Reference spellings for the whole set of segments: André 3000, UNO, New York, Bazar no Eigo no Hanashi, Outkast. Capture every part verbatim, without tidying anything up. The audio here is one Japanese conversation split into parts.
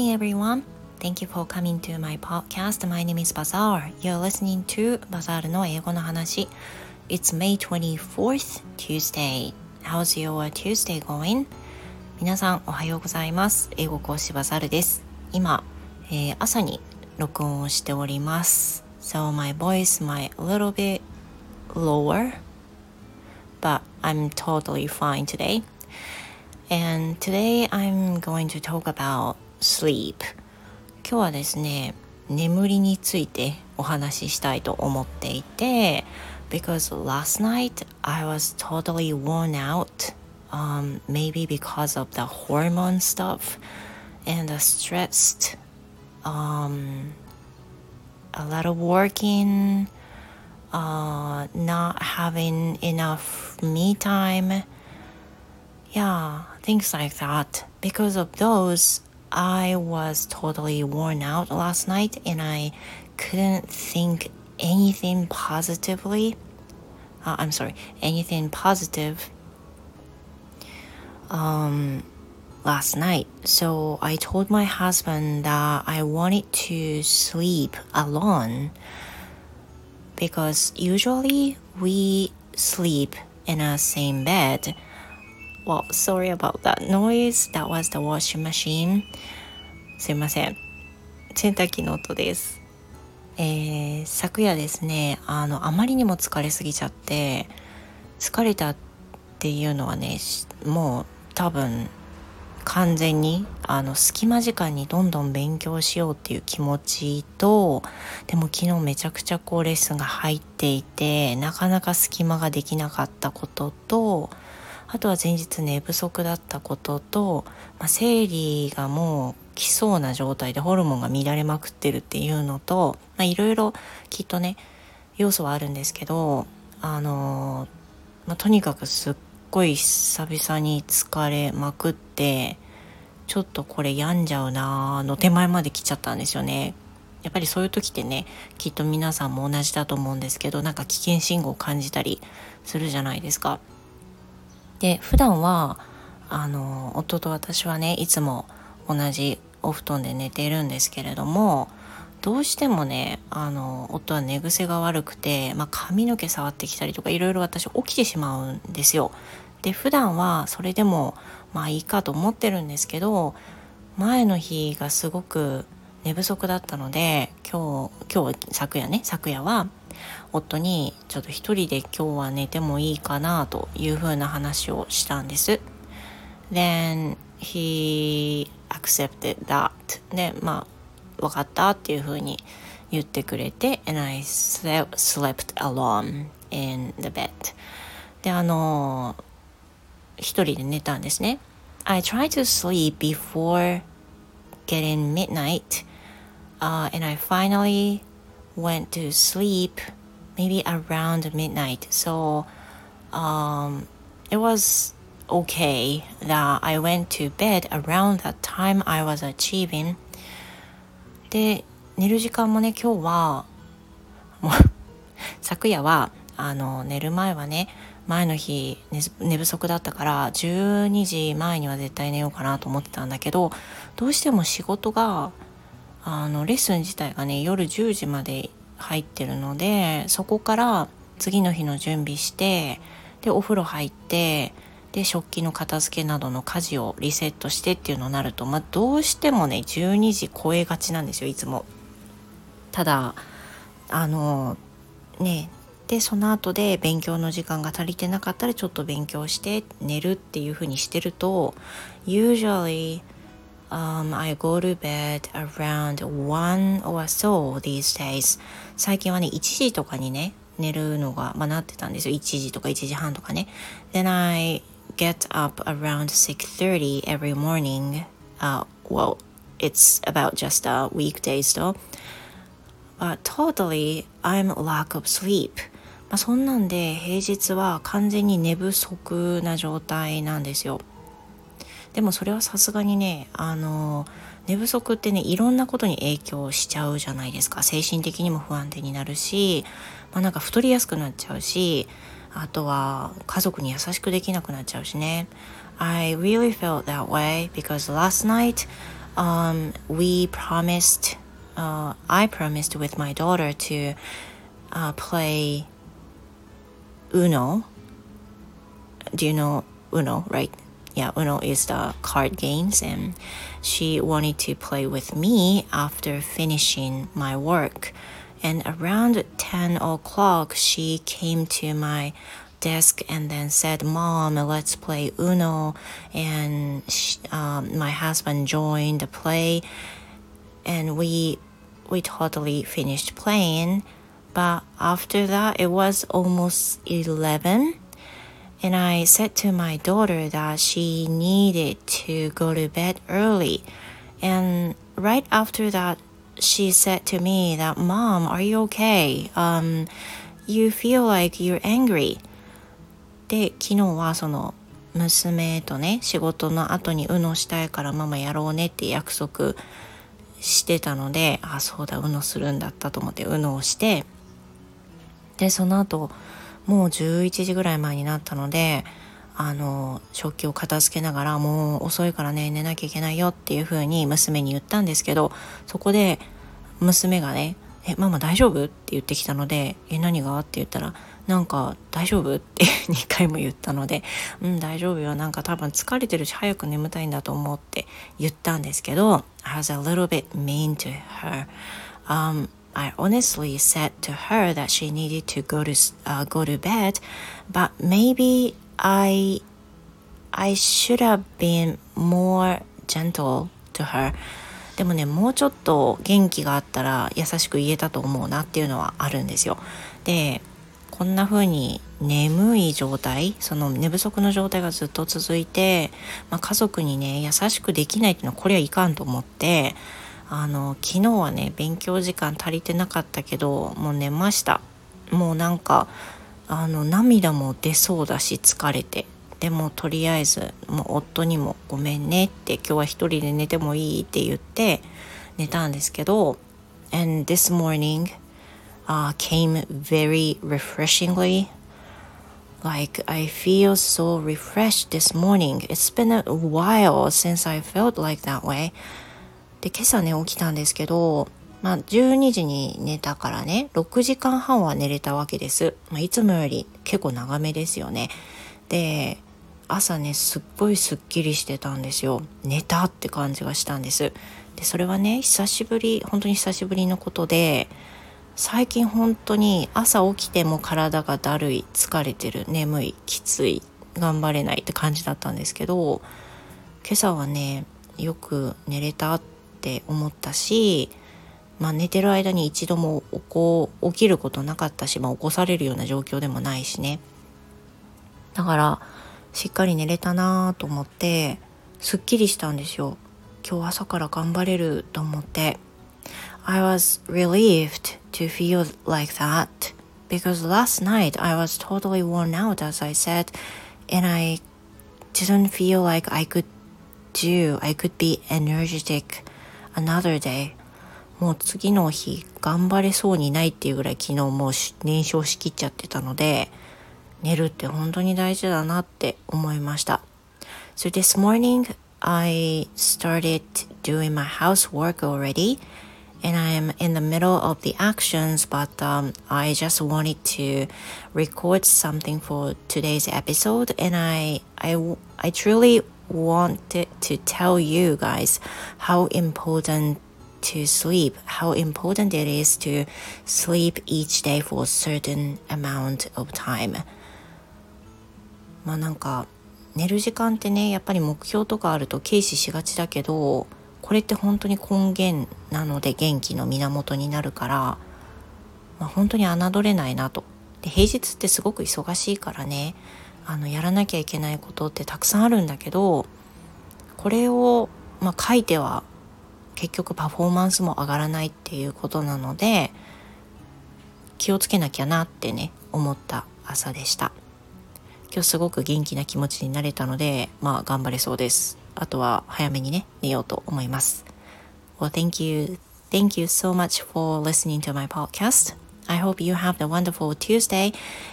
morning, everyone. Thank you for coming to my podcast. My name is Bazar. You're listening to Bazar no Eigo no Hanashi. It's May twenty-fourth, Tuesday. How's your Tuesday going? 皆さんおはようございます。英語講師バザールです。今、えー、朝に録音をしております。So my voice might a little bit lower, but I'm totally fine today.And today I'm going to talk about sleep. 今日はですね、眠りについてお話ししたいと思っていて、 because last night I was totally worn out、um, maybe because of the hormone stuff and the stressed、um, a lot of working、uh, not having enough me time.Yeah, things like that. Because of those, I was totally worn out last night and I couldn't think anything positively. Uh, I'm sorry, anything positive、um, last night. So I told my husband that I wanted to sleep alone because usually we sleep in a same bed.Well, sorry about that noise. That was the washing machine. すいません。洗濯機の音です。えー、昨夜ですね、あの、あまりにも疲れすぎちゃって、疲れたっていうのはね、もう多分完全に、あの、隙間時間にどんどん勉強しようっていう気持ちと、でも昨日めちゃくちゃこうレッスンが入っていて、なかなか隙間ができなかったことと、あとは前日寝不足だったことと、まあ、生理がもう来そうな状態でホルモンが乱れまくってるっていうのと、まあ、いろいろきっとね要素はあるんですけど、あのーまあ、とにかくすっごい久々に疲れまくってちょっとこれ病んじゃうなーの手前まで来ちゃったんですよね。やっぱりそういう時ってね、きっと皆さんも同じだと思うんですけど、なんか危険信号を感じたりするじゃないですか。で、普段はあの夫と私はねいつも同じお布団で寝ているんですけれども、どうしてもねあの夫は寝癖が悪くて、まあ、髪の毛触ってきたりとかいろいろ私起きてしまうんですよ。で、普段はそれでもまあいいかと思ってるんですけど、前の日がすごく寝不足だったので、今日今日昨夜ね昨夜は夫にちょっと一人で今日は寝てもいいかなというふうな話をしたんです。 Then he accepted that で、まあ分かったっていうふうに言ってくれて and I slept alone in the bed で、あの一人で寝たんですね。 I tried to sleep before getting midnight、uh, and I finally went to sleep maybe around midnight. So、um, it was okay that I went to bed around that time I was achieving. で、寝る時間もね、今日はもう昨夜はあの寝る前はね、前の日 寝, 寝不足だったからじゅうにじまえには絶対寝ようかなと思ってたんだけど、どうしても仕事があのレッスン自体がね夜じゅうじまで入ってるので、そこから次の日の準備して、でお風呂入って、で食器の片付けなどの家事をリセットしてっていうのになると、まあ、どうしてもねじゅうにじ超えがちなんですよいつも。ただあのねでその後で勉強の時間が足りてなかったらちょっと勉強して寝るっていう風にしてると usually Um, I go to bed around one or so these days. 最近はねいちじとかにね寝るのが、まあ、なってたんですよ。いちじとかいちじはんとかね。 Then I get up around six thirty every morning、uh, Well, it's about just a weekdays though. But totally, I'm lack of sleep. まあ、そんなんで平日は完全に寝不足な状態なんですよ。でもそれはさすがにね、あの寝不足ってねいろんなことに影響しちゃうじゃないですか。精神的にも不安定になるし、まあ、なんか太りやすくなっちゃうし、あとは家族に優しくできなくなっちゃうしね。I really felt that way because last night、um, we promised, uh, I promised with my daughter to uh, play UNO. Do you know UNO, right? Yeah, UNO is the card games, and she wanted to play with me after finishing my work. And around ten o'clock, she came to my desk and then said, Mom, let's play UNO. And she, um, my husband joined the play, and we we totally finished playing. But after that, it was almost eleven, and I said to my daughter that she needed to go to bed early. And right after that, she said to me that, Mom, are you okay? Um, you feel like you're angry. で、昨日はその娘とね、仕事の後にUNOしたいからママやろうねって約束してたので、あ、そうだ、UNOするんだったと思ってUNOをして、で、その後、もうじゅういちじぐらい前になったので、あの、食器を片付けながら、もう遅いからね、寝なきゃいけないよっていう風に娘に言ったんですけど、そこで娘がね、え、ママ大丈夫って言ってきたので、え、何がって言ったら、なんか大丈夫ってにかいも言ったので、うん、大丈夫よ。なんか多分疲れてるし、早く眠たいんだと思うって言ったんですけど、I was a little bit mean to her.、Um, I honestly said to her that she needed to go to,、uh, go to bed, but maybe I, I should have been more gentle to her.でもね、もうちょっと元気があったら優しく言えたと思うなっていうのはあるんですよ。で、こんな風に眠い状態、その寝不足の状態がずっと続いて、まあ、家族にね、優しくできないっていうのはこれはいかんと思って、あの、昨日はね、勉強時間足りてなかったけど、もう寝ました。もうなんか、あの、涙も出そうだし疲れて。でもとりあえずもう夫にもごめんねって今日は一人で寝てもいいって言って寝たんですけど And this morning、uh, came very refreshingly. Like I feel so refreshed this morning. It's been a while since I felt like that way. で今朝ね起きたんですけどまあじゅうにじに寝たからねろくじかんはんは寝れたわけです、まあ、いつもより結構長めですよねで朝ねすっごいすっきりしてたんですよ寝たって感じがしたんですでそれはね久しぶり本当に久しぶりのことで最近本当に朝起きても体がだるい疲れてる眠いきつい頑張れないって感じだったんですけど今朝はねよく寝れたって思ったしまあ寝てる間に一度も起こ起きることなかったし、まあ、起こされるような状況でもないしねだからしっかり寝れたなと思ってすっきりしたんですよ今日朝から頑張れると思って I was relieved to feel like that because last night I was totally worn out as I said and I didn't feel like I could do I could be energetic another day もう次の日頑張れそうにないっていうぐらい昨日もう燃焼しきっちゃってたので寝るって本当に大事だなって思いました。So this morning, I started doing my housework already, and I'm in the middle of the actions, but、um, I just wanted to record something for today's episode, and I, I, I truly wanted to tell you guys how important to sleep, how important it is to sleep each day for a certain amount of time.まあなんか寝る時間ってねやっぱり目標とかあると軽視しがちだけどこれって本当に根源なので元気の源になるから、まあ、本当に侮れないなとで平日ってすごく忙しいからねあのやらなきゃいけないことってたくさんあるんだけどこれを、まあ、書いては結局パフォーマンスも上がらないっていうことなので気をつけなきゃなってね思った朝でした今日すごく元気な気持ちになれたので、まあ頑張れそうです。あとは早めにね、寝ようと思います。Well, thank you. Thank you so much for listening to my podcast. I hope you have a wonderful Tuesday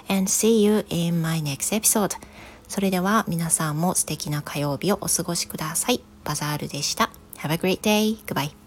and see you in my next episode. それでは皆さんも素敵な火曜日をお過ごしください。バザールでした。Have a great day. Goodbye.